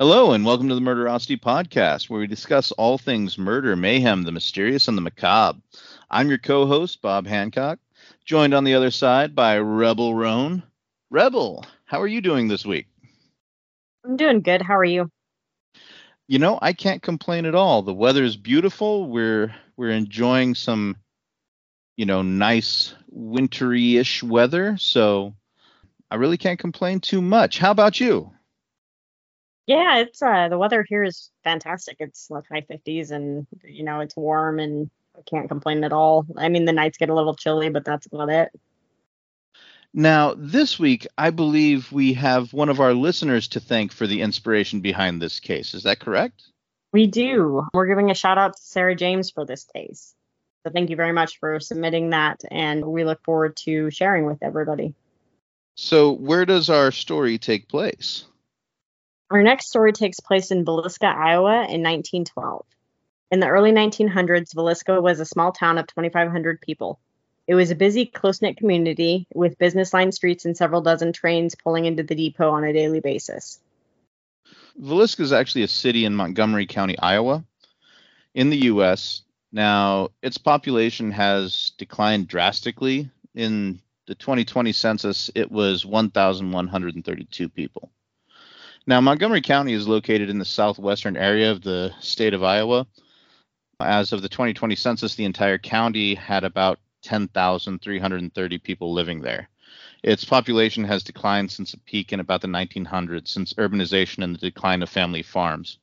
Hello, and welcome to the Murderosity Podcast, where we discuss all things murder, mayhem, the mysterious, and the macabre. I'm your co-host, Bob Hancock, joined on the other side by Rebel Roan. Rebel, how are you doing this week? I'm doing good. How are you? You know, I can't complain at all. The weather's beautiful. We're enjoying some, you know, nice wintry-ish weather, so I really can't complain too much. How about you? Yeah, it's the weather here is fantastic. It's like high 50s and, you know, it's warm and I can't complain at all. I mean, the nights get a little chilly, but that's about it. Now, this week, I believe we have one of our listeners to thank for the inspiration behind this case. Is that correct? We do. We're giving a shout out to Sarah James for this case. So thank you very much for submitting that. And we look forward to sharing with everybody. So where does our story take place? Our next story takes place in Villisca, Iowa in 1912. In the early 1900s, Villisca was a small town of 2,500 people. It was a busy, close-knit community with business-lined streets and several dozen trains pulling into the depot on a daily basis. Villisca is actually a city in Montgomery County, Iowa, in the U.S. Now, its population has declined drastically. In the 2020 census, it was 1,132 people. Now, Montgomery County is located in the southwestern area of the state of Iowa. As of the 2020 census, the entire county had about 10,330 people living there. Its population has declined since a peak in about the 1900s, since urbanization and the decline of family farms.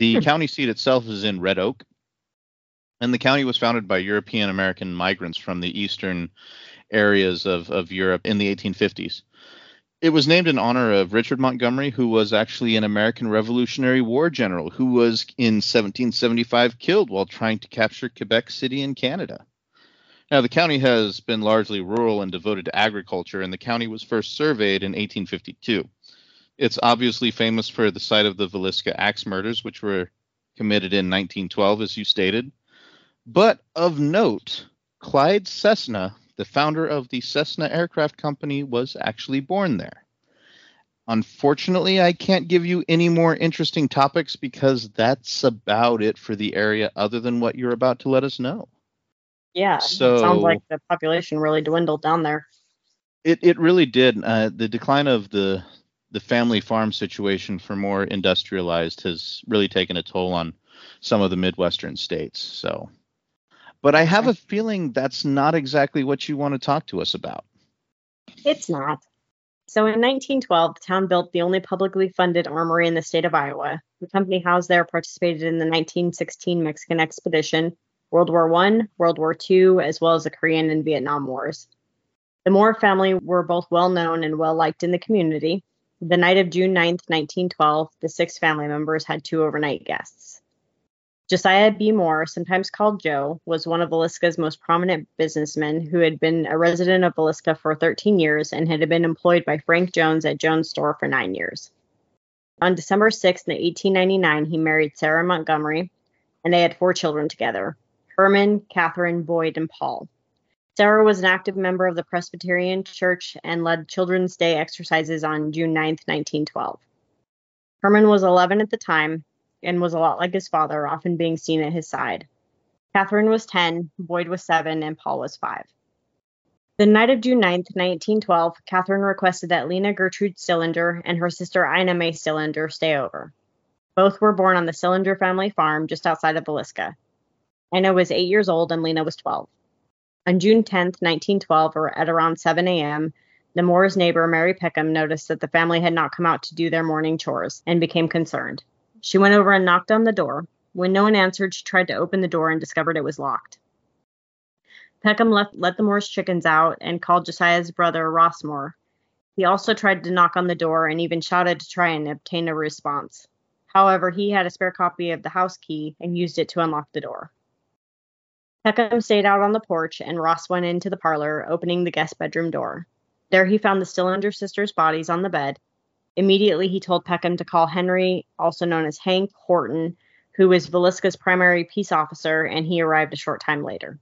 The county seat itself is in Red Oak, and the county was founded by European-American migrants from the eastern areas of Europe in the 1850s. It was named in honor of Richard Montgomery, who was actually an American Revolutionary War general who was in 1775 killed while trying to capture Quebec City in Canada. Now, the county has been largely rural and devoted to agriculture, and the county was first surveyed in 1852. It's obviously famous for the site of the Villisca axe murders, which were committed in 1912, as you stated. But of note, Clyde Cessna, the founder of the Cessna Aircraft Company, was actually born there. Unfortunately, I can't give you any more interesting topics because that's about it for the area other than what you're about to let us know. Yeah, so, it sounds like the population really dwindled down there. It really did. The decline of the family farm situation for more industrialized has really taken a toll on some of the Midwestern states, so... But I have a feeling that's not exactly what you want to talk to us about. It's not. So in 1912, the town built the only publicly funded armory in the state of Iowa. The company housed there participated in the 1916 Mexican Expedition, World War I, World War II, as well as the Korean and Vietnam Wars. The Moore family were both well-known and well-liked in the community. The night of June 9, 1912, the six family members had two overnight guests. Josiah B. Moore, sometimes called Joe, was one of Villisca's most prominent businessmen who had been a resident of Villisca for 13 years and had been employed by Frank Jones at Jones' store for 9 years. On December 6, 1899, he married Sarah Montgomery, and they had 4 children together, Herman, Catherine, Boyd, and Paul. Sarah was an active member of the Presbyterian Church and led Children's Day exercises on June 9, 1912. Herman was 11 at the time, and was a lot like his father, often being seen at his side. Catherine was 10, Boyd was 7, and Paul was 5. The night of June 9, 1912, Catherine requested that Lena Gertrude Stillinger and her sister Ina Mae Stillinger stay over. Both were born on the Stillinger family farm just outside of Villisca. Ina was 8 years old and Lena was 12. On June 10, 1912, or at around 7 a.m., the Moore's neighbor, Mary Peckham, noticed that the family had not come out to do their morning chores and became concerned. She went over and knocked on the door. When no one answered, she tried to open the door and discovered it was locked. Peckham let the Moore's chickens out and called Josiah's brother, Ross Moore. He also tried to knock on the door and even shouted to try and obtain a response. However, he had a spare copy of the house key and used it to unlock the door. Peckham stayed out on the porch and Ross went into the parlor, opening the guest bedroom door. There he found the Stillinger sisters' bodies on the bed. Immediately, he told Peckham to call Henry, also known as Hank Horton, who was Villisca's primary peace officer, and he arrived a short time later.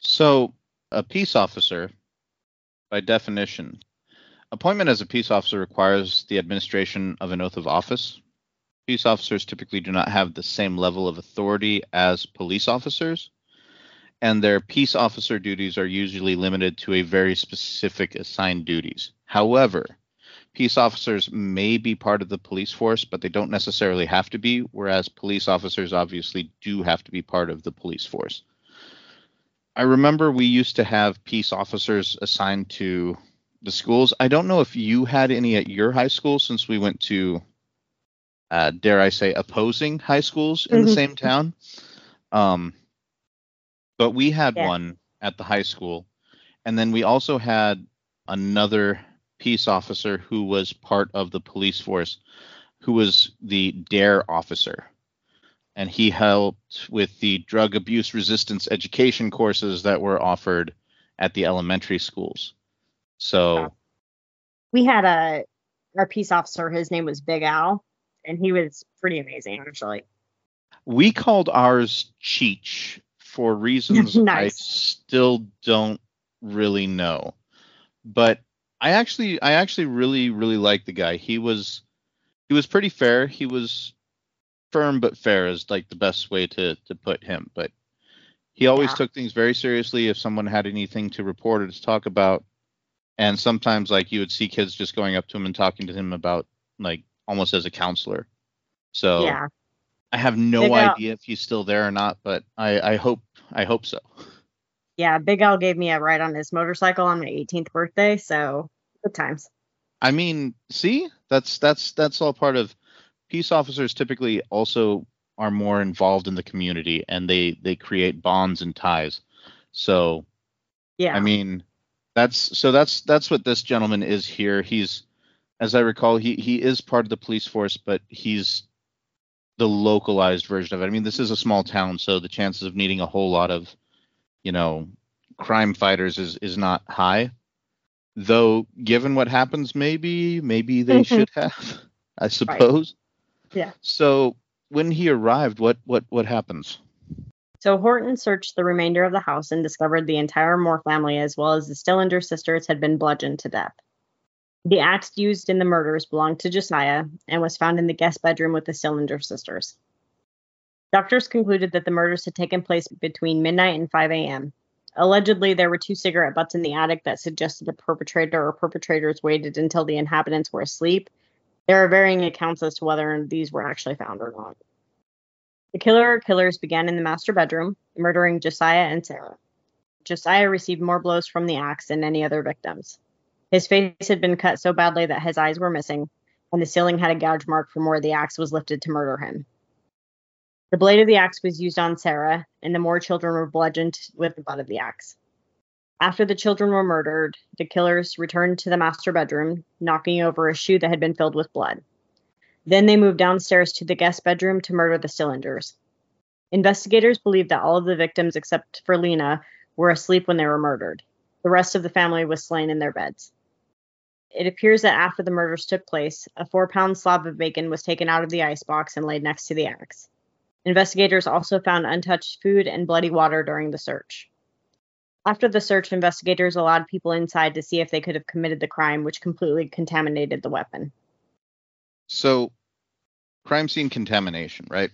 So, a peace officer, by definition, Appointment as a peace officer requires the administration of an oath of office. Peace officers typically do not have the same level of authority as police officers, and their peace officer duties are usually limited to a very specific assigned duties. However, peace officers may be part of the police force, but they don't necessarily have to be, whereas police officers obviously do have to be part of the police force. I remember we used to have peace officers assigned to the schools. I don't know if you had any at your high school, since we went to, dare I say, opposing high schools in the same town. But we had one at the high school. And then we also had another peace officer who was part of the police force, who was the DARE officer. And he helped with the drug abuse resistance education courses that were offered at the elementary schools. So we had a peace officer. His name was Big Al, and he was pretty amazing, actually. We called ours Cheech for reasons I still don't really know, but I actually really liked the guy. He was pretty fair. He was firm but fair is like the best way to put him. But he always took things very seriously. If someone had anything to report or to talk about. And sometimes, like, you would see kids just going up to him and talking to him about, like, almost as a counselor. So I have no idea if he's still there or not, but I hope so. Yeah, Big Al gave me a ride on his motorcycle on my 18th birthday, so good times. I mean, see, that's all part of peace officers. Typically, also are more involved in the community, and they create bonds and ties. So I mean. That's what this gentleman is here. He's, as I recall, he is part of the police force, but he's the localized version of it. I mean, this is a small town, so the chances of needing a whole lot of, crime fighters is not high. Though, given what happens, maybe they should have, I suppose. Right. Yeah. So when he arrived, what happens? So Horton searched the remainder of the house and discovered the entire Moore family, as well as the Stillinger sisters, had been bludgeoned to death. The axe used in the murders belonged to Josiah and was found in the guest bedroom with the Stillinger sisters. Doctors concluded that the murders had taken place between midnight and 5 a.m. Allegedly, there were 2 cigarette butts in the attic that suggested the perpetrator or perpetrators waited until the inhabitants were asleep. There are varying accounts as to whether these were actually found or not. The killer or killers began in the master bedroom, murdering Josiah and Sarah. Josiah received more blows from the axe than any other victims. His face had been cut so badly that his eyes were missing, and the ceiling had a gouge mark from where the axe was lifted to murder him. The blade of the axe was used on Sarah, and the Moore children were bludgeoned with the butt of the axe. After the children were murdered, the killers returned to the master bedroom, knocking over a shoe that had been filled with blood. Then they moved downstairs to the guest bedroom to murder the Stillingers. Investigators believe that all of the victims, except for Lena, were asleep when they were murdered. The rest of the family was slain in their beds. It appears that after the murders took place, a 4-pound slab of bacon was taken out of the icebox and laid next to the axe. Investigators also found untouched food and bloody water during the search. After the search, investigators allowed people inside to see if they could have committed the crime, which completely contaminated the weapon. So, crime scene contamination, right?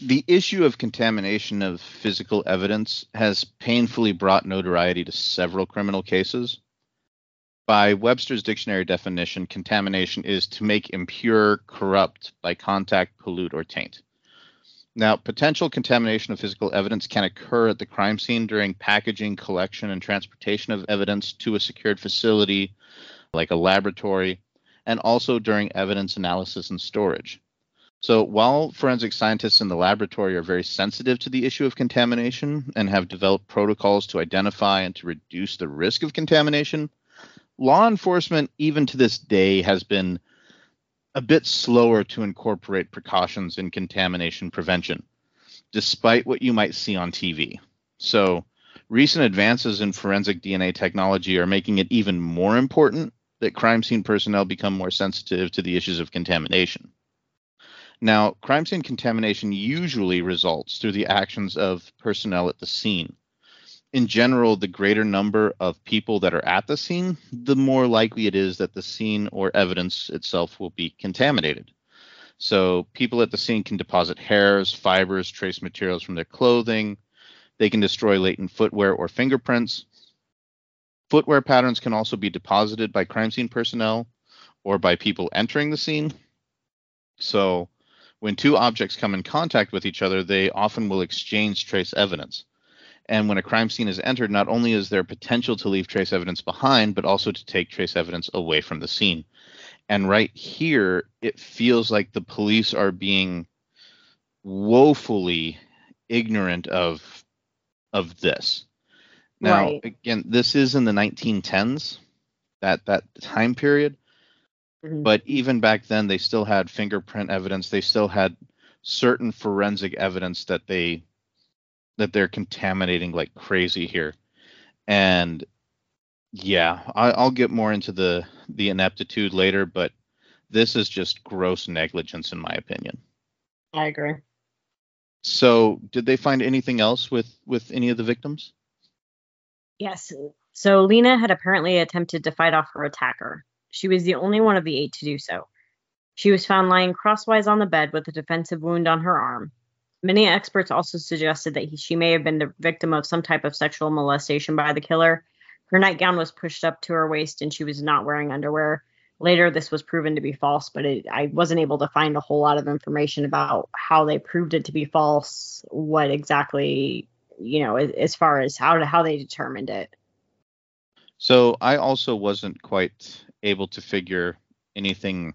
The issue of contamination of physical evidence has painfully brought notoriety to several criminal cases. By Webster's dictionary definition, contamination is to make impure, corrupt, by contact, pollute, or taint. Now, potential contamination of physical evidence can occur at the crime scene during packaging, collection, and transportation of evidence to a secured facility, like a laboratory, and also during evidence analysis and storage. So while forensic scientists in the laboratory are very sensitive to the issue of contamination and have developed protocols to identify and to reduce the risk of contamination, law enforcement, even to this day, has been a bit slower to incorporate precautions in contamination prevention, despite what you might see on TV. So recent advances in forensic DNA technology are making it even more important that crime scene personnel become more sensitive to the issues of contamination. Now, crime scene contamination usually results through the actions of personnel at the scene. in general, the greater number of people that are at the scene, the more likely it is that the scene or evidence itself will be contaminated. So people at the scene can deposit hairs, fibers, trace materials from their clothing. They can destroy latent footwear or fingerprints. Footwear patterns can also be deposited by crime scene personnel or by people entering the scene. So when two objects come in contact with each other, they often will exchange trace evidence. And when a crime scene is entered, not only is there potential to leave trace evidence behind, but also to take trace evidence away from the scene. And right here, it feels like the police are being woefully ignorant of this. Now, right. Again, this is in the 1910s, that time period. Mm-hmm. But even back then, they still had fingerprint evidence. They still had certain forensic evidence that they're contaminating like crazy here. And yeah, I'll get more into the ineptitude later, but this is just gross negligence in my opinion. I agree. So did they find anything else with any of the victims? Yes. So Lena had apparently attempted to fight off her attacker. She was the only one of the eight to do so. She was found lying crosswise on the bed with a defensive wound on her arm. Many experts also suggested that she may have been the victim of some type of sexual molestation by the killer. Her nightgown was pushed up to her waist, and she was not wearing underwear. Later, this was proven to be false, but I wasn't able to find a whole lot of information about how they proved it to be false, what exactly, as far as how they determined it. So I also wasn't quite able to figure anything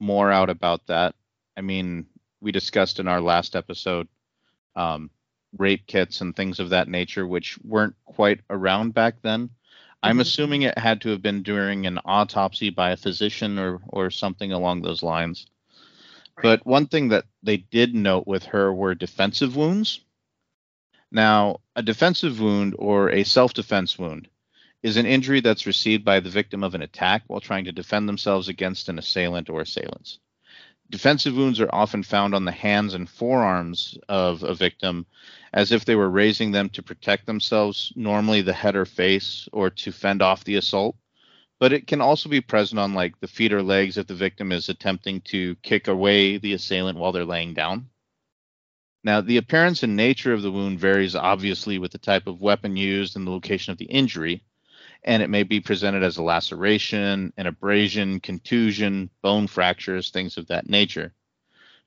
more out about that. I mean, we discussed in our last episode rape kits and things of that nature, which weren't quite around back then. I'm assuming it had to have been during an autopsy by a physician or something along those lines. Right. But one thing that they did note with her were defensive wounds. Now, a defensive wound or a self-defense wound is an injury that's received by the victim of an attack while trying to defend themselves against an assailant or assailants. Defensive wounds are often found on the hands and forearms of a victim as if they were raising them to protect themselves, normally the head or face, or to fend off the assault. But it can also be present on like the feet or legs if the victim is attempting to kick away the assailant while they're laying down. Now, the appearance and nature of the wound varies obviously with the type of weapon used and the location of the injury. And it may be presented as a laceration, an abrasion, contusion, bone fractures, things of that nature.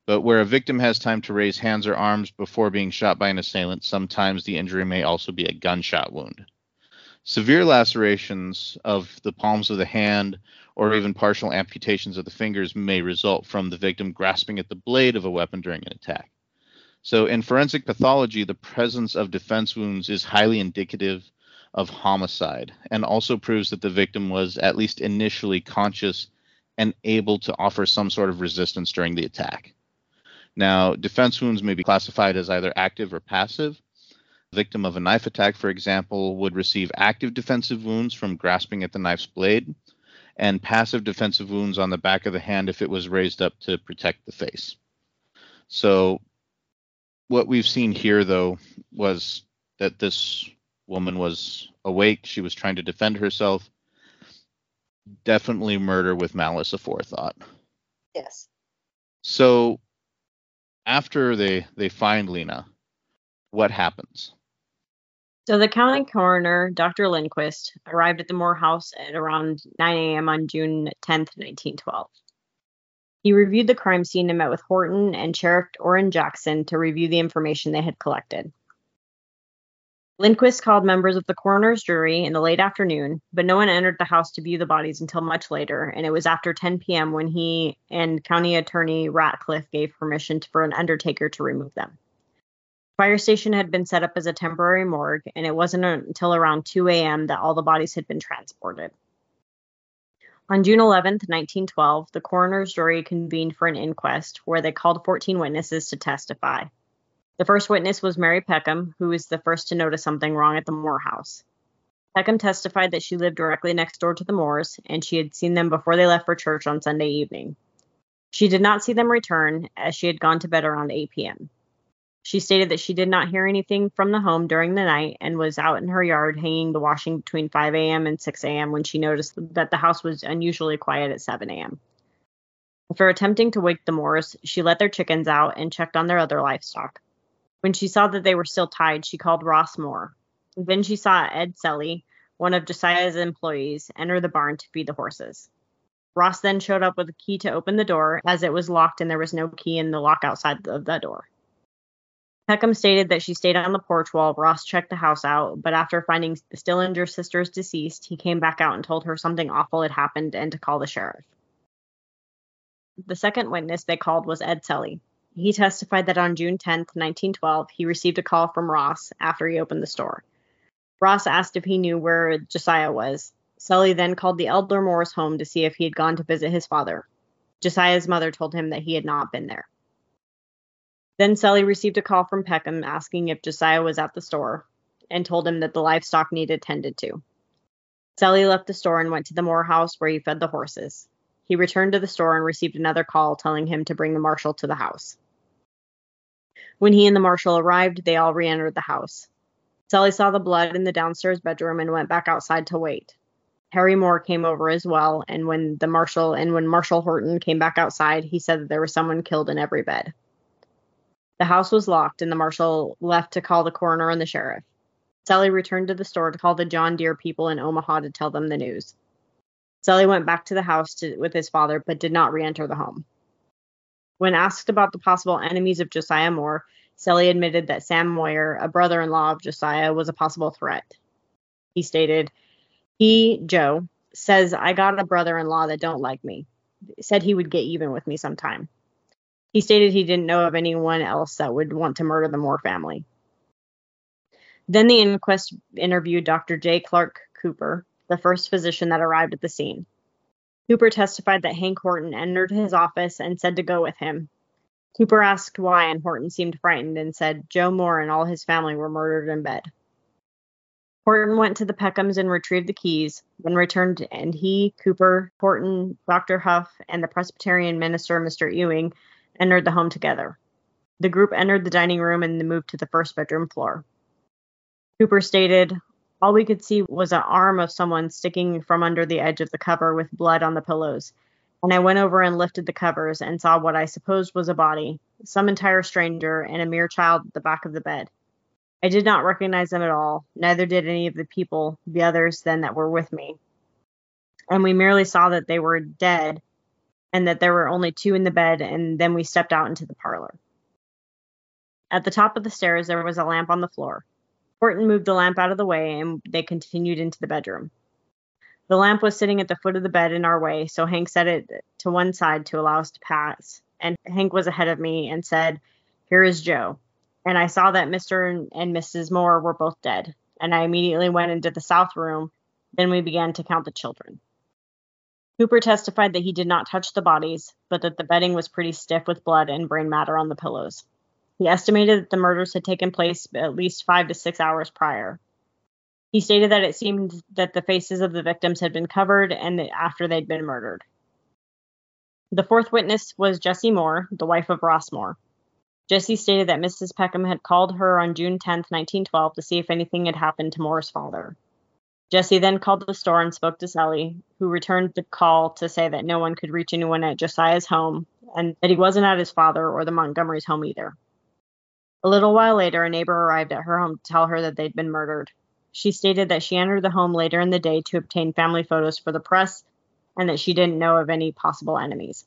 But where a victim has time to raise hands or arms before being shot by an assailant, sometimes the injury may also be a gunshot wound. Severe lacerations of the palms of the hand or even partial amputations of the fingers may result from the victim grasping at the blade of a weapon during an attack. So in forensic pathology, the presence of defense wounds is highly indicative of homicide, and also proves that the victim was at least initially conscious and able to offer some sort of resistance during the attack. Now, defense wounds may be classified as either active or passive. The victim of a knife attack, for example, would receive active defensive wounds from grasping at the knife's blade, and passive defensive wounds on the back of the hand if it was raised up to protect the face. So what we've seen here, though, was that this woman was awake. She was trying to defend herself. Definitely murder with malice aforethought. Yes. So after they find Lena, what happens? So the county coroner, Dr. Lindquist, arrived at the Moore house at around 9 a.m. on June 10th, 1912. He reviewed the crime scene and met with Horton and Sheriff Orrin Jackson to review the information they had collected. Lindquist called members of the coroner's jury in the late afternoon, but no one entered the house to view the bodies until much later, and it was after 10 p.m. when he and County Attorney Ratcliffe gave permission for an undertaker to remove them. The fire station had been set up as a temporary morgue, and it wasn't until around 2 a.m. that all the bodies had been transported. On June 11th, 1912, the coroner's jury convened for an inquest where they called 14 witnesses to testify. The first witness was Mary Peckham, who was the first to notice something wrong at the Moore house. Peckham testified that she lived directly next door to the Moores, and she had seen them before they left for church on Sunday evening. She did not see them return, as she had gone to bed around 8 p.m. She stated that she did not hear anything from the home during the night and was out in her yard hanging the washing between 5 a.m. and 6 a.m. when she noticed that the house was unusually quiet at 7 a.m. After attempting to wake the Moores, she let their chickens out and checked on their other livestock. When she saw that they were still tied, she called Ross Moore. Then she saw Ed Selley, one of Josiah's employees, enter the barn to feed the horses. Ross then showed up with a key to open the door, as it was locked and there was no key in the lock outside of the door. Peckham stated that she stayed on the porch while Ross checked the house out, but after finding the Stillinger sisters deceased, he came back out and told her something awful had happened and to call the sheriff. The second witness they called was Ed Selley. He testified that on June 10, 1912, he received a call from Ross after he opened the store. Ross asked if he knew where Josiah was. Selley then called the elder Moore's home to see if he had gone to visit his father. Josiah's mother told him that he had not been there. Then Selley received a call from Peckham asking if Josiah was at the store and told him that the livestock needed tended to. Selley left the store and went to the Moore house where he fed the horses. He returned to the store and received another call telling him to bring the marshal to the house. When he and the marshal arrived, they all re-entered the house. Selley saw the blood in the downstairs bedroom and went back outside to wait. Harry Moore came over as well, and when Marshal Horton came back outside, he said that there was someone killed in every bed. The house was locked, and the marshal left to call the coroner and the sheriff. Selley returned to the store to call the John Deere people in Omaha to tell them the news. Selley went back to the house with his father, but did not re-enter the home. When asked about the possible enemies of Josiah Moore, Selley admitted that Sam Moyer, a brother-in-law of Josiah, was a possible threat. He stated, Joe, says, I got a brother-in-law that don't like me. Said he would get even with me sometime. He stated he didn't know of anyone else that would want to murder the Moore family. Then the inquest interviewed Dr. J. Clark Cooper, the first physician that arrived at the scene. Cooper testified that Hank Horton entered his office and said to go with him. Cooper asked why, and Horton seemed frightened and said Joe Moore and all his family were murdered in bed. Horton went to the Peckhams and retrieved the keys, then returned, and he, Cooper, Horton, Dr. Huff, and the Presbyterian minister, Mr. Ewing, entered the home together. The group entered the dining room and moved to the first bedroom floor. Cooper stated, all we could see was an arm of someone sticking from under the edge of the cover with blood on the pillows, and I went over and lifted the covers and saw what I supposed was a body, some entire stranger, and a mere child at the back of the bed. I did not recognize them at all, neither did any of the people, the others then that were with me, and we merely saw that they were dead and that there were only two in the bed, and then we stepped out into the parlor. At the top of the stairs, there was a lamp on the floor. Horton moved the lamp out of the way, and they continued into the bedroom. The lamp was sitting at the foot of the bed in our way, so Hank set it to one side to allow us to pass, and Hank was ahead of me and said, here is Joe, and I saw that Mr. and Mrs. Moore were both dead, and I immediately went into the south room. Then we began to count the children. Cooper testified that he did not touch the bodies, but that the bedding was pretty stiff with blood and brain matter on the pillows. He estimated that the murders had taken place at least 5 to 6 hours prior. He stated that it seemed that the faces of the victims had been covered and that after they'd been murdered. The fourth witness was Jessie Moore, the wife of Ross Moore. Jessie stated that Mrs. Peckham had called her on June 10, 1912, to see if anything had happened to Moore's father. Jessie then called the store and spoke to Selley, who returned the call to say that no one could reach anyone at Josiah's home and that he wasn't at his father or the Montgomery's home either. A little while later, a neighbor arrived at her home to tell her that they'd been murdered. She stated that she entered the home later in the day to obtain family photos for the press and that she didn't know of any possible enemies.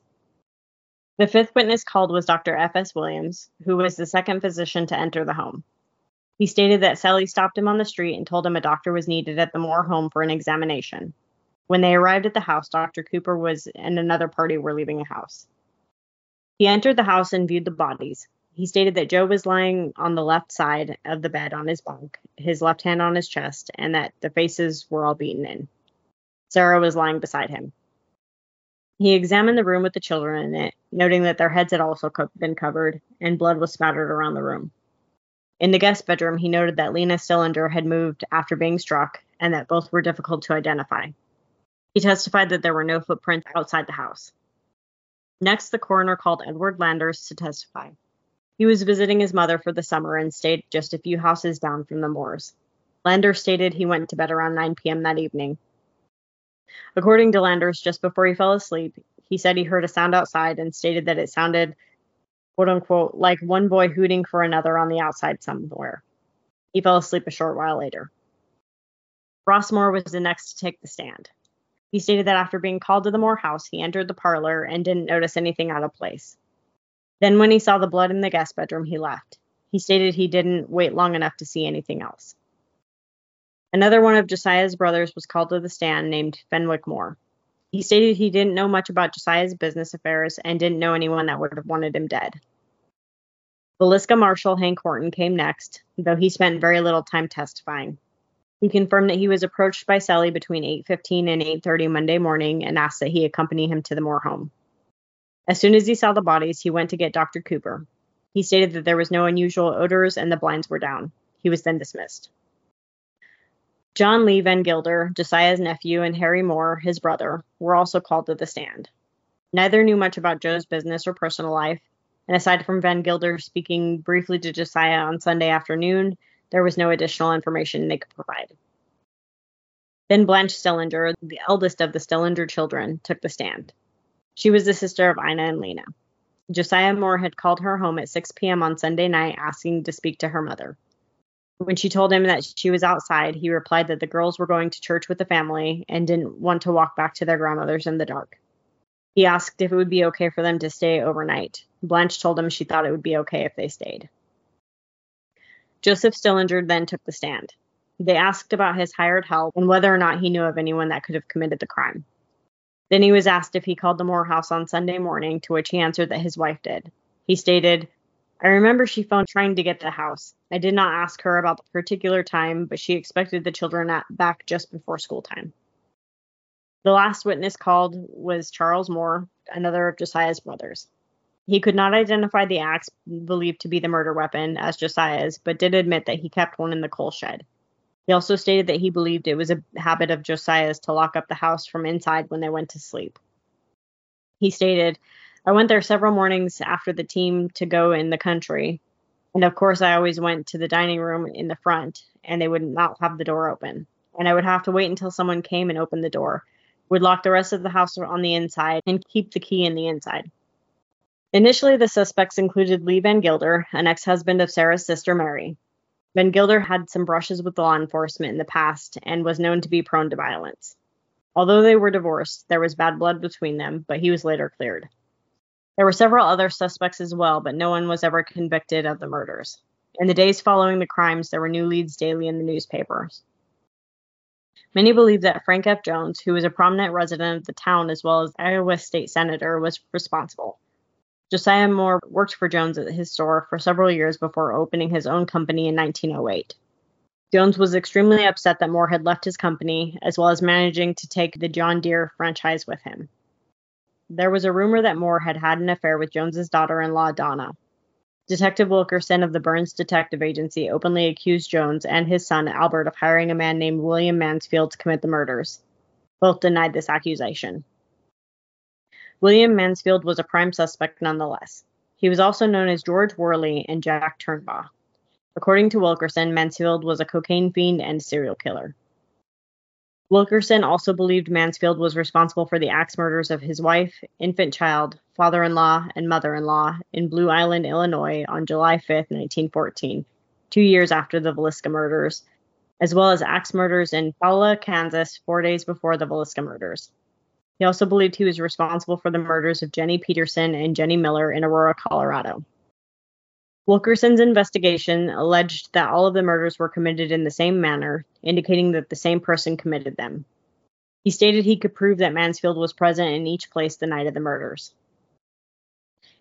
The fifth witness called was Dr. F.S. Williams, who was the second physician to enter the home. He stated that Selley stopped him on the street and told him a doctor was needed at the Moore home for an examination. When they arrived at the house, Dr. Cooper and another party were leaving the house. He entered the house and viewed the bodies. He stated that Joe was lying on the left side of the bed on his bunk, his left hand on his chest, and that the faces were all beaten in. Sarah was lying beside him. He examined the room with the children in it, noting that their heads had also been covered, and blood was spattered around the room. In the guest bedroom, he noted that Lena Stillinger had moved after being struck, and that both were difficult to identify. He testified that there were no footprints outside the house. Next, the coroner called Edward Landers to testify. He was visiting his mother for the summer and stayed just a few houses down from the Moores. Landers stated he went to bed around 9 p.m. that evening. According to Landers, just before he fell asleep, he said he heard a sound outside and stated that it sounded, quote-unquote, like one boy hooting for another on the outside somewhere. He fell asleep a short while later. Ross Moore was the next to take the stand. He stated that after being called to the Moore house, he entered the parlor and didn't notice anything out of place. Then when he saw the blood in the guest bedroom, he left. He stated he didn't wait long enough to see anything else. Another one of Josiah's brothers was called to the stand, named Fenwick Moore. He stated he didn't know much about Josiah's business affairs and didn't know anyone that would have wanted him dead. Villisca Marshal Hank Horton came next, though he spent very little time testifying. He confirmed that he was approached by Selley between 8:15 and 8:30 Monday morning and asked that he accompany him to the Moore home. As soon as he saw the bodies, he went to get Dr. Cooper. He stated that there was no unusual odors and the blinds were down. He was then dismissed. John Lee Van Gilder, Josiah's nephew, and Harry Moore, his brother, were also called to the stand. Neither knew much about Joe's business or personal life, and aside from Van Gilder speaking briefly to Josiah on Sunday afternoon, there was no additional information they could provide. Then Blanche Stillinger, the eldest of the Stillinger children, took the stand. She was the sister of Ina and Lena. Josiah Moore had called her home at 6 p.m. on Sunday night asking to speak to her mother. When she told him that she was outside, he replied that the girls were going to church with the family and didn't want to walk back to their grandmother's in the dark. He asked if it would be okay for them to stay overnight. Blanche told him she thought it would be okay if they stayed. Joseph Stillinger then took the stand. They asked about his hired help and whether or not he knew of anyone that could have committed the crime. Then he was asked if he called the Moore house on Sunday morning, to which he answered that his wife did. He stated, "I remember she phoned trying to get the house. I did not ask her about the particular time, but she expected the children back just before school time." The last witness called was Charles Moore, another of Josiah's brothers. He could not identify the axe believed to be the murder weapon as Josiah's, but did admit that he kept one in the coal shed. He also stated that he believed it was a habit of Josiah's to lock up the house from inside when they went to sleep. He stated, "I went there several mornings after the team to go in the country, and of course I always went to the dining room in the front, and they would not have the door open, and I would have to wait until someone came and opened the door. Would lock the rest of the house on the inside and keep the key in the inside." Initially, the suspects included Lee Van Gilder, an ex-husband of Sarah's sister Mary. Van Gilder had some brushes with law enforcement in the past and was known to be prone to violence. Although they were divorced, there was bad blood between them, but he was later cleared. There were several other suspects as well, but no one was ever convicted of the murders. In the days following the crimes, there were new leads daily in the newspapers. Many believed that Frank F. Jones, who was a prominent resident of the town as well as Iowa state senator, was responsible. Josiah Moore worked for Jones at his store for several years before opening his own company in 1908. Jones was extremely upset that Moore had left his company, as well as managing to take the John Deere franchise with him. There was a rumor that Moore had had an affair with Jones's daughter-in-law, Donna. Detective Wilkerson of the Burns Detective Agency openly accused Jones and his son, Albert, of hiring a man named William Mansfield to commit the murders. Both denied this accusation. William Mansfield was a prime suspect nonetheless. He was also known as George Worley and Jack Turnbaugh. According to Wilkerson, Mansfield was a cocaine fiend and serial killer. Wilkerson also believed Mansfield was responsible for the axe murders of his wife, infant child, father-in-law, and mother-in-law in Blue Island, Illinois on July 5, 1914, 2 years after the Villisca murders, as well as axe murders in Paola, Kansas, 4 days before the Villisca murders. He also believed he was responsible for the murders of Jenny Peterson and Jenny Miller in Aurora, Colorado. Wilkerson's investigation alleged that all of the murders were committed in the same manner, indicating that the same person committed them. He stated he could prove that Mansfield was present in each place the night of the murders.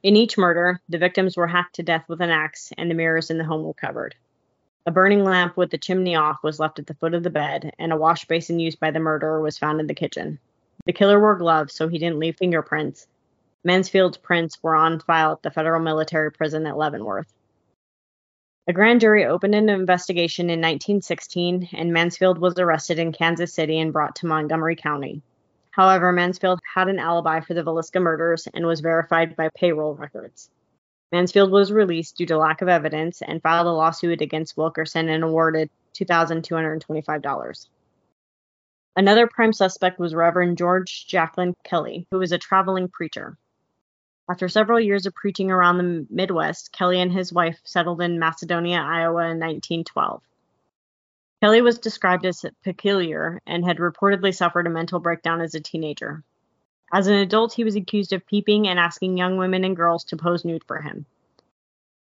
In each murder, the victims were hacked to death with an axe, and the mirrors in the home were covered. A burning lamp with the chimney off was left at the foot of the bed, and a wash basin used by the murderer was found in the kitchen. The killer wore gloves, so he didn't leave fingerprints. Mansfield's prints were on file at the federal military prison at Leavenworth. A grand jury opened an investigation in 1916, and Mansfield was arrested in Kansas City and brought to Montgomery County. However, Mansfield had an alibi for the Villisca murders and was verified by payroll records. Mansfield was released due to lack of evidence and filed a lawsuit against Wilkerson and awarded $2,225. Another prime suspect was Reverend George Jacqueline Kelly, who was a traveling preacher. After several years of preaching around the Midwest, Kelly and his wife settled in Macedonia, Iowa in 1912. Kelly was described as peculiar and had reportedly suffered a mental breakdown as a teenager. As an adult, he was accused of peeping and asking young women and girls to pose nude for him.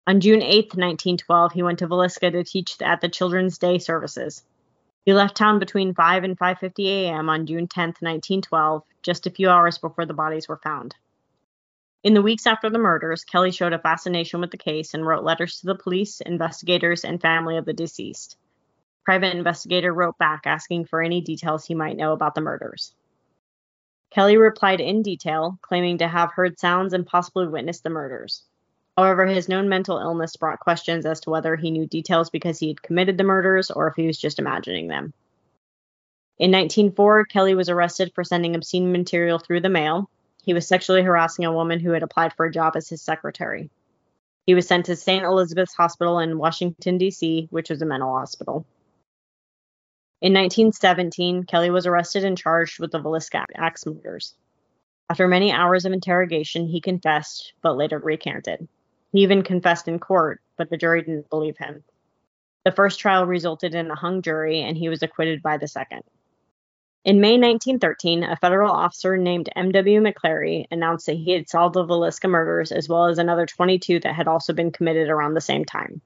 On June 8, 1912, he went to Villisca to teach at the Children's Day services. He left town between 5 and 5:50 a.m. on June 10, 1912, just a few hours before the bodies were found. In the weeks after the murders, Kelly showed a fascination with the case and wrote letters to the police, investigators, and family of the deceased. Private investigator wrote back asking for any details he might know about the murders. Kelly replied in detail, claiming to have heard sounds and possibly witnessed the murders. However, his known mental illness brought questions as to whether he knew details because he had committed the murders or if he was just imagining them. In 1904, Kelly was arrested for sending obscene material through the mail. He was sexually harassing a woman who had applied for a job as his secretary. He was sent to St. Elizabeth's Hospital in Washington, D.C., which was a mental hospital. In 1917, Kelly was arrested and charged with the Villisca axe murders. After many hours of interrogation, he confessed, but later recanted. He even confessed in court, but the jury didn't believe him. The first trial resulted in a hung jury, and he was acquitted by the second. In May 1913, a federal officer named M.W. McClary announced that he had solved the Villisca murders as well as another 22 that had also been committed around the same time.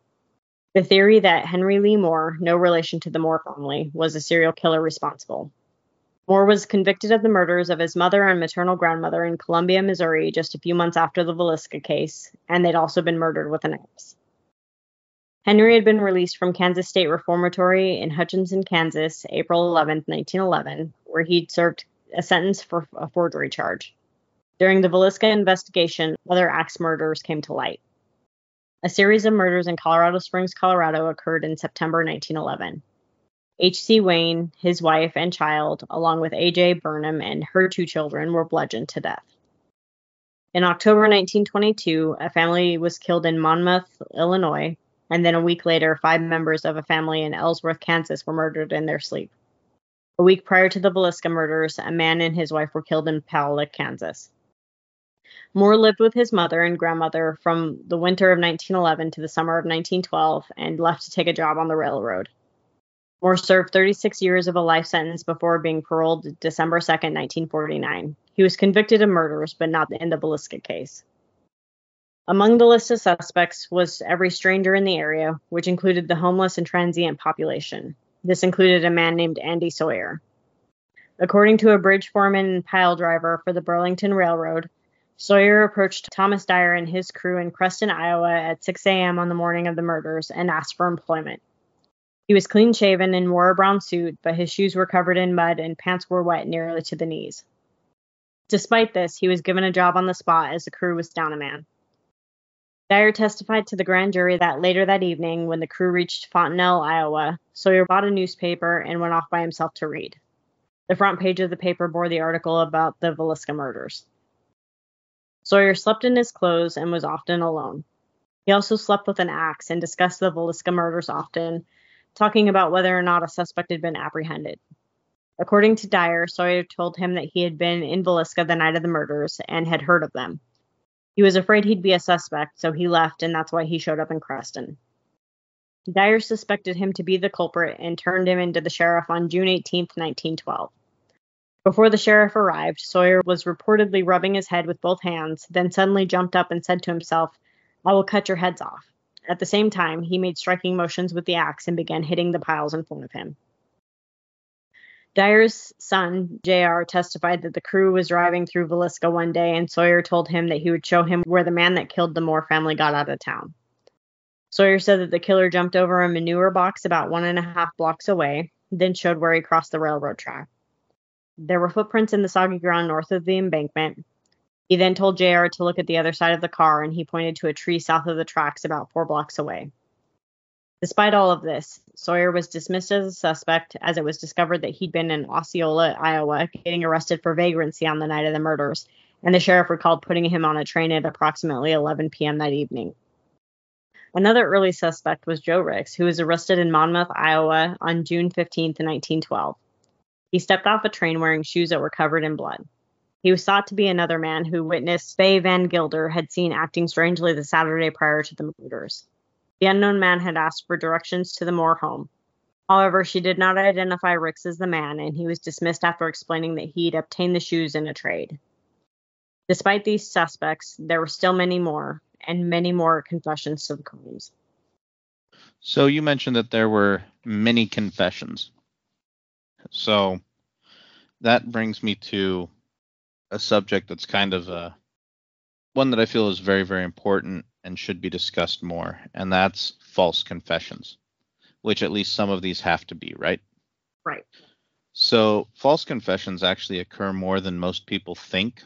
The theory that Henry Lee Moore, no relation to the Moore family, was a serial killer responsible. Moore was convicted of the murders of his mother and maternal grandmother in Columbia, Missouri, just a few months after the Villisca case, and they'd also been murdered with an axe. Henry had been released from Kansas State Reformatory in Hutchinson, Kansas, April 11, 1911, where he'd served a sentence for a forgery charge. During the Villisca investigation, other axe murders came to light. A series of murders in Colorado Springs, Colorado, occurred in September 1911. H.C. Wayne, his wife and child, along with A.J. Burnham and her two children, were bludgeoned to death. In October 1922, a family was killed in Monmouth, Illinois, and then a week later, 5 members of a family in Ellsworth, Kansas, were murdered in their sleep. A week prior to the Villisca murders, a man and his wife were killed in Paola, Kansas. Moore lived with his mother and grandmother from the winter of 1911 to the summer of 1912 and left to take a job on the railroad. Moore served 36 years of a life sentence before being paroled December 2, 1949. He was convicted of murders, but not in the Villisca case. Among the list of suspects was every stranger in the area, which included the homeless and transient population. This included a man named Andy Sawyer. According to a bridge foreman and pile driver for the Burlington Railroad, Sawyer approached Thomas Dyer and his crew in Creston, Iowa at 6 a.m. on the morning of the murders and asked for employment. He was clean-shaven and wore a brown suit, but his shoes were covered in mud and pants were wet nearly to the knees. Despite this, he was given a job on the spot as the crew was down a man. Dyer testified to the grand jury that later that evening, when the crew reached Fontenelle, Iowa, Sawyer bought a newspaper and went off by himself to read. The front page of the paper bore the article about the Villisca murders. Sawyer slept in his clothes and was often alone. He also slept with an axe and discussed the Villisca murders often, talking about whether or not a suspect had been apprehended. According to Dyer, Sawyer told him that he had been in Villisca the night of the murders and had heard of them. He was afraid he'd be a suspect, so he left, and that's why he showed up in Creston. Dyer suspected him to be the culprit and turned him into the sheriff on June 18, 1912. Before the sheriff arrived, Sawyer was reportedly rubbing his head with both hands, then suddenly jumped up and said to himself, "I will cut your heads off." At the same time, he made striking motions with the axe and began hitting the piles in front of him. Dyer's son, J.R., testified that the crew was driving through Villisca one day, and Sawyer told him that he would show him where the man that killed the Moore family got out of town. Sawyer said that the killer jumped over a manure box about 1.5 blocks away, then showed where he crossed the railroad track. There were footprints in the soggy ground north of the embankment. He then told J.R. to look at the other side of the car, and he pointed to a tree south of the tracks about 4 blocks away. Despite all of this, Sawyer was dismissed as a suspect as it was discovered that he'd been in Osceola, Iowa, getting arrested for vagrancy on the night of the murders, and the sheriff recalled putting him on a train at approximately 11 p.m. that evening. Another early suspect was Joe Ricks, who was arrested in Monmouth, Iowa on June 15, 1912. He stepped off a train wearing shoes that were covered in blood. He was thought to be another man who witness Bay Van Gilder had seen acting strangely the Saturday prior to the murders. The unknown man had asked for directions to the Moore home. However, she did not identify Ricks as the man, and he was dismissed after explaining that he'd obtained the shoes in a trade. Despite these suspects, there were still many more, and many more confessions to the crimes. So you mentioned that there were many confessions. So that brings me to a subject that's kind of one that I feel is very, very important and should be discussed more, and that's false confessions, which at least some of these have to be, right? Right. So false confessions actually occur more than most people think.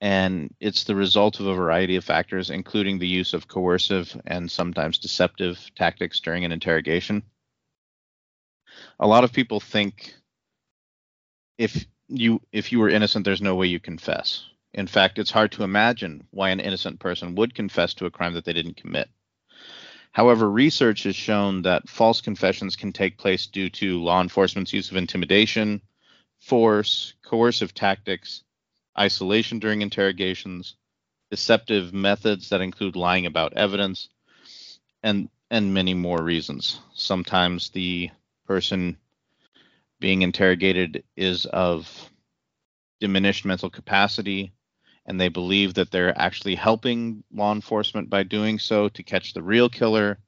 And it's the result of a variety of factors, including the use of coercive and sometimes deceptive tactics during an interrogation. A lot of people think if you were innocent, there's no way you confess. In fact, it's hard to imagine why an innocent person would confess to a crime that they didn't commit. However, research has shown that false confessions can take place due to law enforcement's use of intimidation, force, coercive tactics, isolation during interrogations, deceptive methods that include lying about evidence, and many more reasons. Sometimes the person being interrogated is of diminished mental capacity, and they believe that they're actually helping law enforcement by doing so to catch the real killer.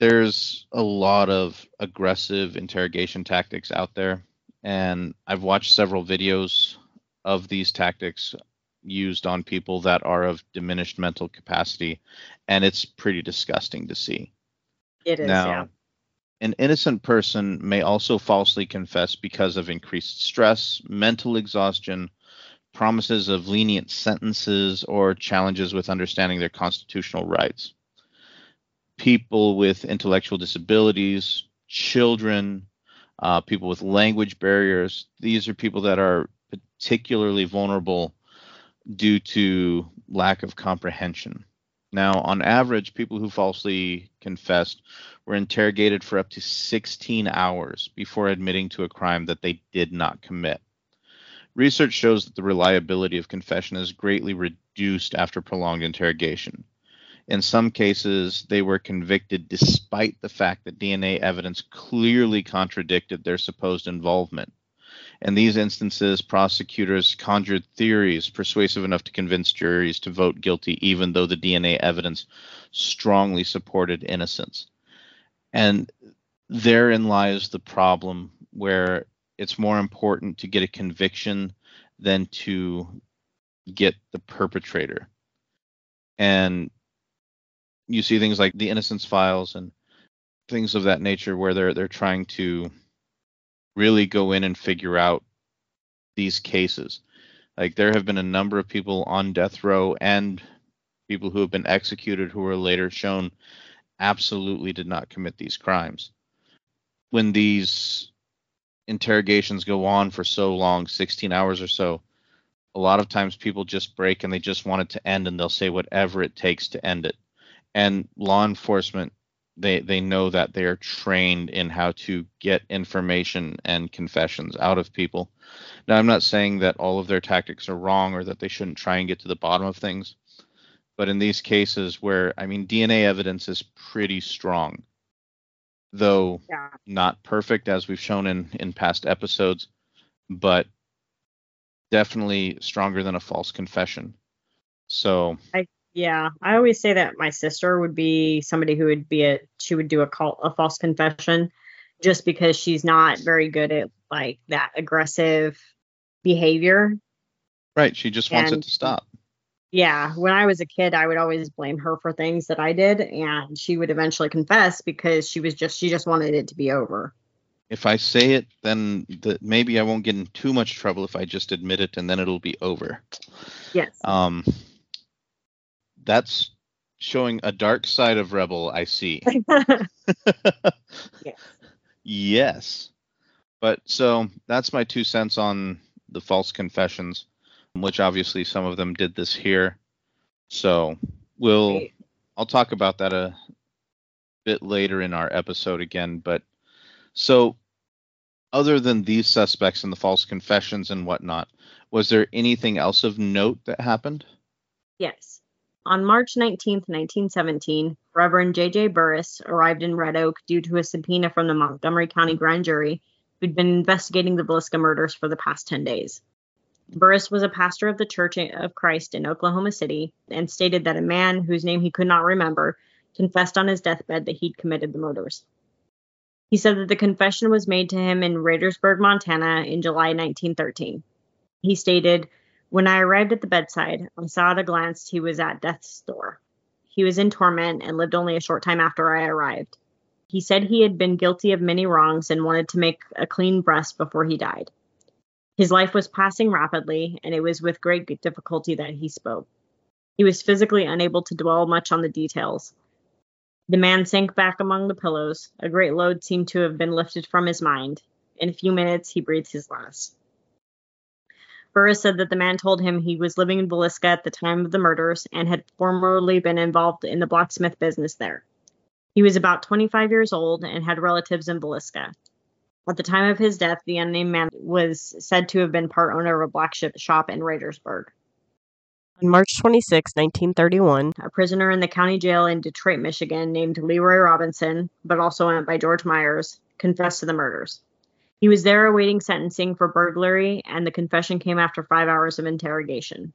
There's a lot of aggressive interrogation tactics out there, and I've watched several videos of these tactics used on people that are of diminished mental capacity, and it's pretty disgusting to see. It is, now, yeah. An innocent person may also falsely confess because of increased stress, mental exhaustion, promises of lenient sentences, or challenges with understanding their constitutional rights. People with intellectual disabilities, children, people with language barriers, these are people that are particularly vulnerable due to lack of comprehension. Now, on average, people who falsely confessed were interrogated for up to 16 hours before admitting to a crime that they did not commit. Research shows that the reliability of confession is greatly reduced after prolonged interrogation. In some cases, they were convicted despite the fact that DNA evidence clearly contradicted their supposed involvement. In these instances, prosecutors conjured theories persuasive enough to convince juries to vote guilty, even though the DNA evidence strongly supported innocence. And therein lies the problem, where it's more important to get a conviction than to get the perpetrator. And you see things like the Innocence Files and things of that nature, where they're trying to really go in and figure out these cases. Like, there have been a number of people on death row and people who have been executed who were later shown absolutely did not commit these crimes. When these interrogations go on for so long, 16 hours or so, a lot of times people just break and they just want it to end, and they'll say whatever it takes to end it. And law enforcement, They know that they are trained in how to get information and confessions out of people. Now, I'm not saying that all of their tactics are wrong or that they shouldn't try and get to the bottom of things. But in these cases where, I mean, DNA evidence is pretty strong, though not perfect, as we've shown in past episodes, but definitely stronger than a false confession. So Yeah, I always say that my sister would be somebody who would be she would do a false confession, just because she's not very good at like that aggressive behavior. Right, she just wants it to stop. Yeah, when I was a kid, I would always blame her for things that I did, and she would eventually confess because she just wanted it to be over. If I say it, then maybe I won't get in too much trouble if I just admit it, and then it'll be over. Yes. That's showing a dark side of Rebel, I see. Yes. But so that's my 2 cents on the false confessions. which obviously some of them did this here. So I'll talk about that a bit later in our episode again. But so other than these suspects and the false confessions and whatnot, was there anything else of note that happened? Yes. On March 19th, 1917, Reverend J.J. Burris arrived in Red Oak due to a subpoena from the Montgomery County grand jury, who'd been investigating the Villisca murders for the past 10 days. Burris was a pastor of the Church of Christ in Oklahoma City and stated that a man whose name he could not remember confessed on his deathbed that he'd committed the murders. He said that the confession was made to him in Radersburg, Montana in July 1913. He stated, "When I arrived at the bedside, I saw at a glance he was at death's door. He was in torment and lived only a short time after I arrived. He said he had been guilty of many wrongs and wanted to make a clean breast before he died. His life was passing rapidly, and it was with great difficulty that he spoke. He was physically unable to dwell much on the details. The man sank back among the pillows. A great load seemed to have been lifted from his mind. In a few minutes, he breathed his last." Burris said that the man told him he was living in Villisca at the time of the murders and had formerly been involved in the blacksmith business there. He was about 25 years old and had relatives in Villisca. At the time of his death, the unnamed man was said to have been part owner of a black shop in Radersburg. On March 26, 1931, a prisoner in the county jail in Detroit, Michigan, named Leroy Robinson, but also went by George Myers, confessed to the murders. He was there awaiting sentencing for burglary, and the confession came after 5 hours of interrogation.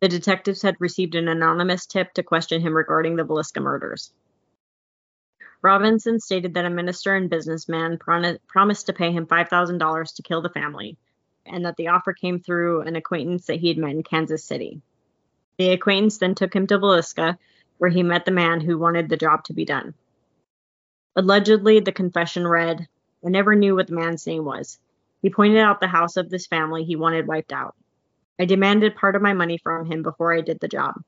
The detectives had received an anonymous tip to question him regarding the Villisca murders. Robinson stated that a minister and businessman promised to pay him $5,000 to kill the family, and that the offer came through an acquaintance that he had met in Kansas City. The acquaintance then took him to Villisca, where he met the man who wanted the job to be done. Allegedly, the confession read, "I never knew what the man's name was. He pointed out the house of this family he wanted wiped out. I demanded part of my money from him before I did the job.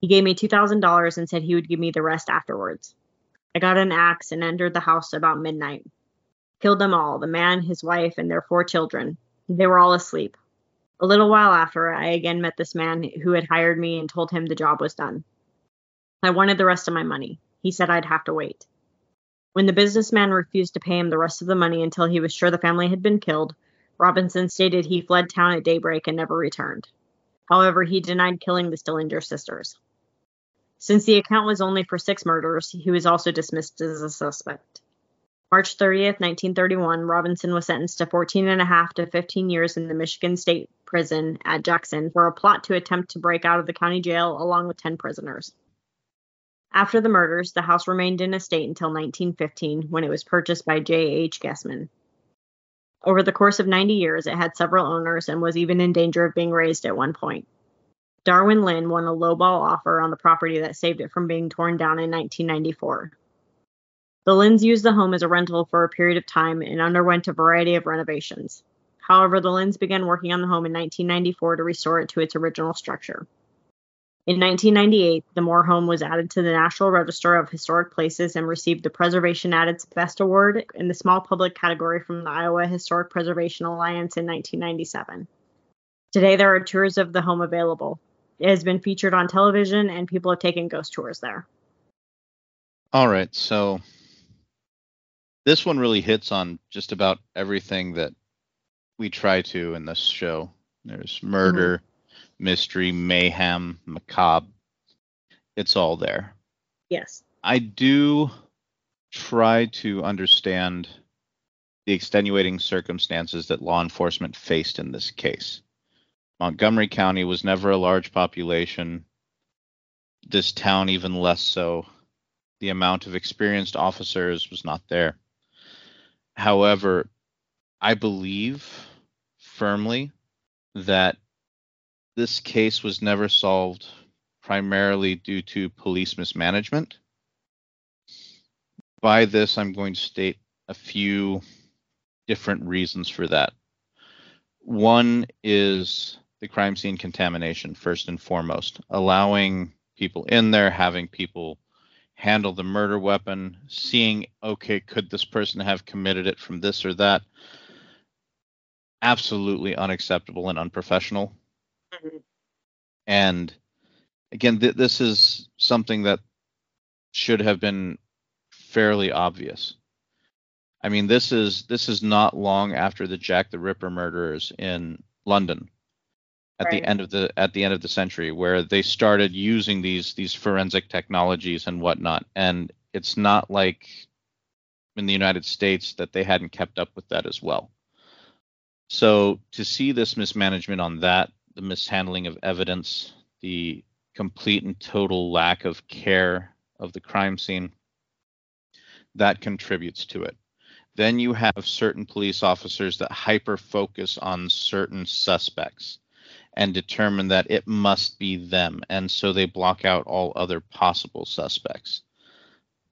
He gave me $2,000 and said he would give me the rest afterwards. I got an axe and entered the house about midnight. Killed them all, the man, his wife, and their 4 children. They were all asleep. A little while after, I again met this man who had hired me and told him the job was done. I wanted the rest of my money. He said I'd have to wait. When the businessman refused to pay him the rest of the money until he was sure the family had been killed, Robinson stated he fled town at daybreak and never returned. However, he denied killing the Stillinger sisters. Since the account was only for 6 murders, he was also dismissed as a suspect. March 30th, 1931, Robinson was sentenced to 14.5 to 15 years in the Michigan State Prison at Jackson for a plot to attempt to break out of the county jail along with 10 prisoners. After the murders, the house remained in a state until 1915, when it was purchased by J.H. Gessman. Over the course of 90 years, it had several owners and was even in danger of being razed at one point. Darwin Lynn won a lowball offer on the property that saved it from being torn down in 1994. The Lynns used the home as a rental for a period of time and underwent a variety of renovations. However, the Lynns began working on the home in 1994 to restore it to its original structure. In 1998, the Moore home was added to the National Register of Historic Places and received the Preservation at its Best Award in the Small Public category from the Iowa Historic Preservation Alliance in 1997. Today, there are tours of the home available. It has been featured on television, and people have taken ghost tours there. All right, so this one really hits on just about everything that we try to in this show. There's murder, mystery, mayhem, macabre. It's all there. Yes. I do try to understand the extenuating circumstances that law enforcement faced in this case. Montgomery County was never a large population. This town even less so. The amount of experienced officers was not there. However, I believe firmly that this case was never solved primarily due to police mismanagement. By this, I'm going to state a few different reasons for that. One is the crime scene contamination, first and foremost. Allowing people in there, having people handle the murder weapon, seeing, okay, could this person have committed it from this or that? Absolutely unacceptable and unprofessional. Mm-hmm. And again, this is something that should have been fairly obvious. I mean, this is not long after the Jack the Ripper murderers in London at right. the end of the century, where they started using these forensic technologies and whatnot. And it's not like in the United States that they hadn't kept up with that as well. So to see this mismanagement on that, the mishandling of evidence, the complete and total lack of care of the crime scene, that contributes to it. Then you have certain police officers that hyper-focus on certain suspects and determine that it must be them, and so they block out all other possible suspects.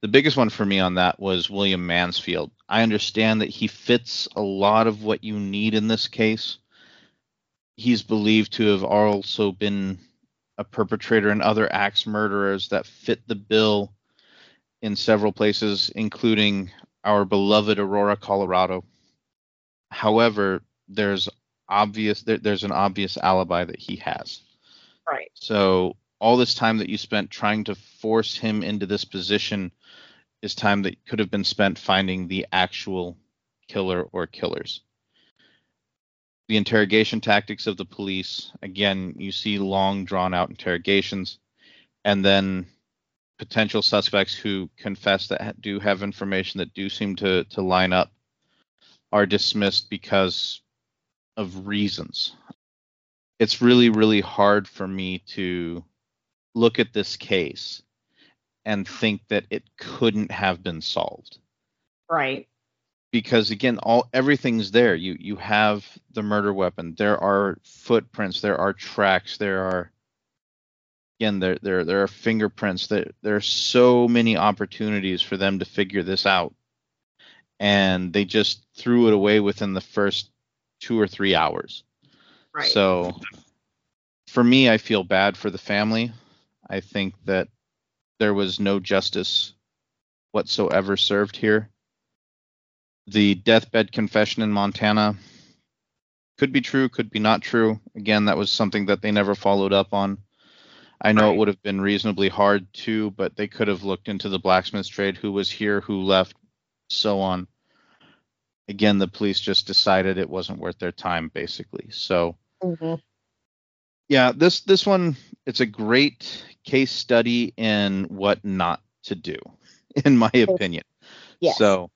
The biggest one for me on that was William Mansfield. I understand that he fits a lot of what you need in this case. He's believed to have also been a perpetrator in other axe murderers that fit the bill in several places, including our beloved Aurora, Colorado. However, there's an obvious alibi that he has. Right. So all this time that you spent trying to force him into this position is time that could have been spent finding the actual killer or killers. The interrogation tactics of the police, again, you see long, drawn-out interrogations, and then potential suspects who confess that do have information that do seem to line up are dismissed because of reasons. It's really, really hard for me to look at this case and think that it couldn't have been solved. Right. Because again, everything's there. You have the murder weapon. There are footprints. There are tracks. There are fingerprints. There are so many opportunities for them to figure this out, and they just threw it away within the first 2 or 3 hours. Right. So, for me, I feel bad for the family. I think that there was no justice whatsoever served here. The deathbed confession in Montana could be true, could be not true. Again, that was something that they never followed up on. I know It would have been reasonably hard to, but they could have looked into the blacksmith's trade, who was here, who left, so on. Again, the police just decided it wasn't worth their time, basically. So, Yeah, this one, it's a great case study in what not to do, in my opinion. Yes. So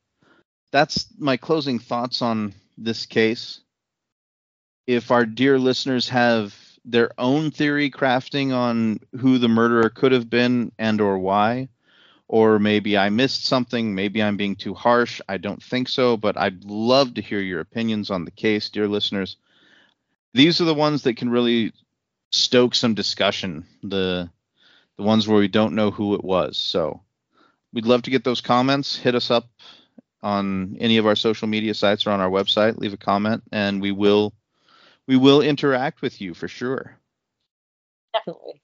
that's my closing thoughts on this case. If our dear listeners have their own theory crafting on who the murderer could have been and or why, or maybe I missed something, maybe I'm being too harsh, I don't think so, but I'd love to hear your opinions on the case, dear listeners. These are the ones that can really stoke some discussion, the ones where we don't know who it was. So we'd love to get those comments. Hit us up on any of our social media sites or on our website, leave a comment, and we will interact with you for sure. Definitely.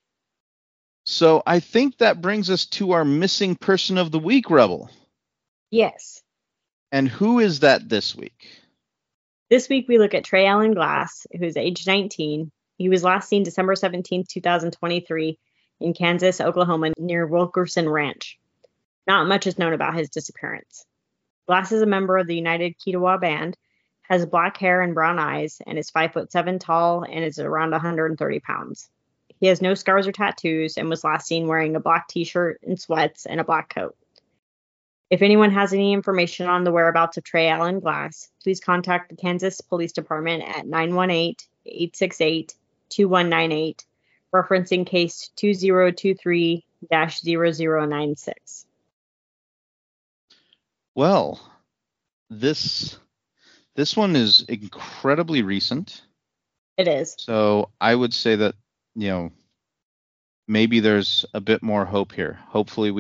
So I think that brings us to our missing person of the week, Rebel. Yes. And who is that this week? This week we look at Trey Allen Glass, who's age 19. He was last seen December 17, 2023 in Kansas, Oklahoma, near Wilkerson Ranch. Not much is known about his disappearance. Glass is a member of the United Kiowa Band, has black hair and brown eyes, and is 5'7" tall and is around 130 pounds. He has no scars or tattoos and was last seen wearing a black t-shirt and sweats and a black coat. If anyone has any information on the whereabouts of Trey Allen Glass, please contact the Kansas Police Department at 918-868-2198, referencing case 2023-0096. Well, this one is incredibly recent. It is. So I would say that, you know, maybe there's a bit more hope here. Hopefully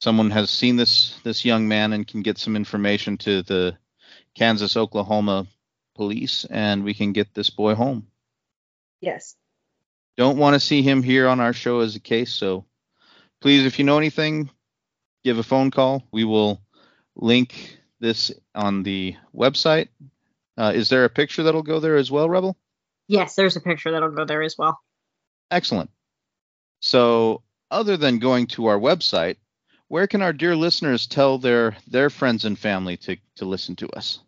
someone has seen this young man and can get some information to the Kansas, Oklahoma police, and we can get this boy home. Yes. Don't want to see him here on our show as a case. So please, if you know anything, give a phone call. We will link this on the website. Is there a picture that'll go there as well, Rebel? Yes, there's a picture that'll go there as well. Excellent. So other than going to our website, where can our dear listeners tell their friends and family to listen to us?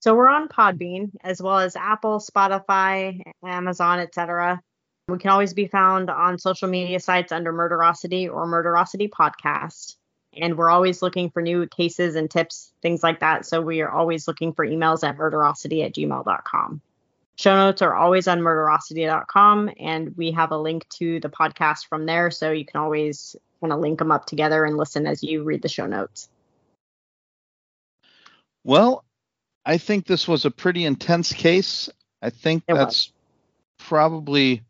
So we're on Podbean, as well as Apple, Spotify, Amazon, etc. We can always be found on social media sites under Murderosity or Murderosity Podcast. And we're always looking for new cases and tips, things like that. So we are always looking for emails at murderosity@gmail.com. Show notes are always on murderosity.com, and we have a link to the podcast from there. So you can always kind of link them up together and listen as you read the show notes. Well, I think this was a pretty intense case. I think that's probably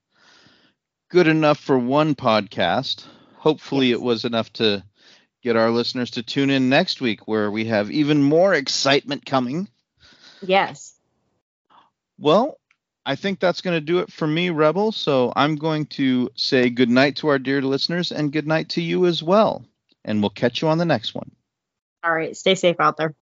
good enough for one podcast. Hopefully it was enough to get our listeners to tune in next week, where we have even more excitement coming. Yes. Well, I think that's going to do it for me, Rebel. So I'm going to say good night to our dear listeners and good night to you as well. And we'll catch you on the next one. All right. Stay safe out there.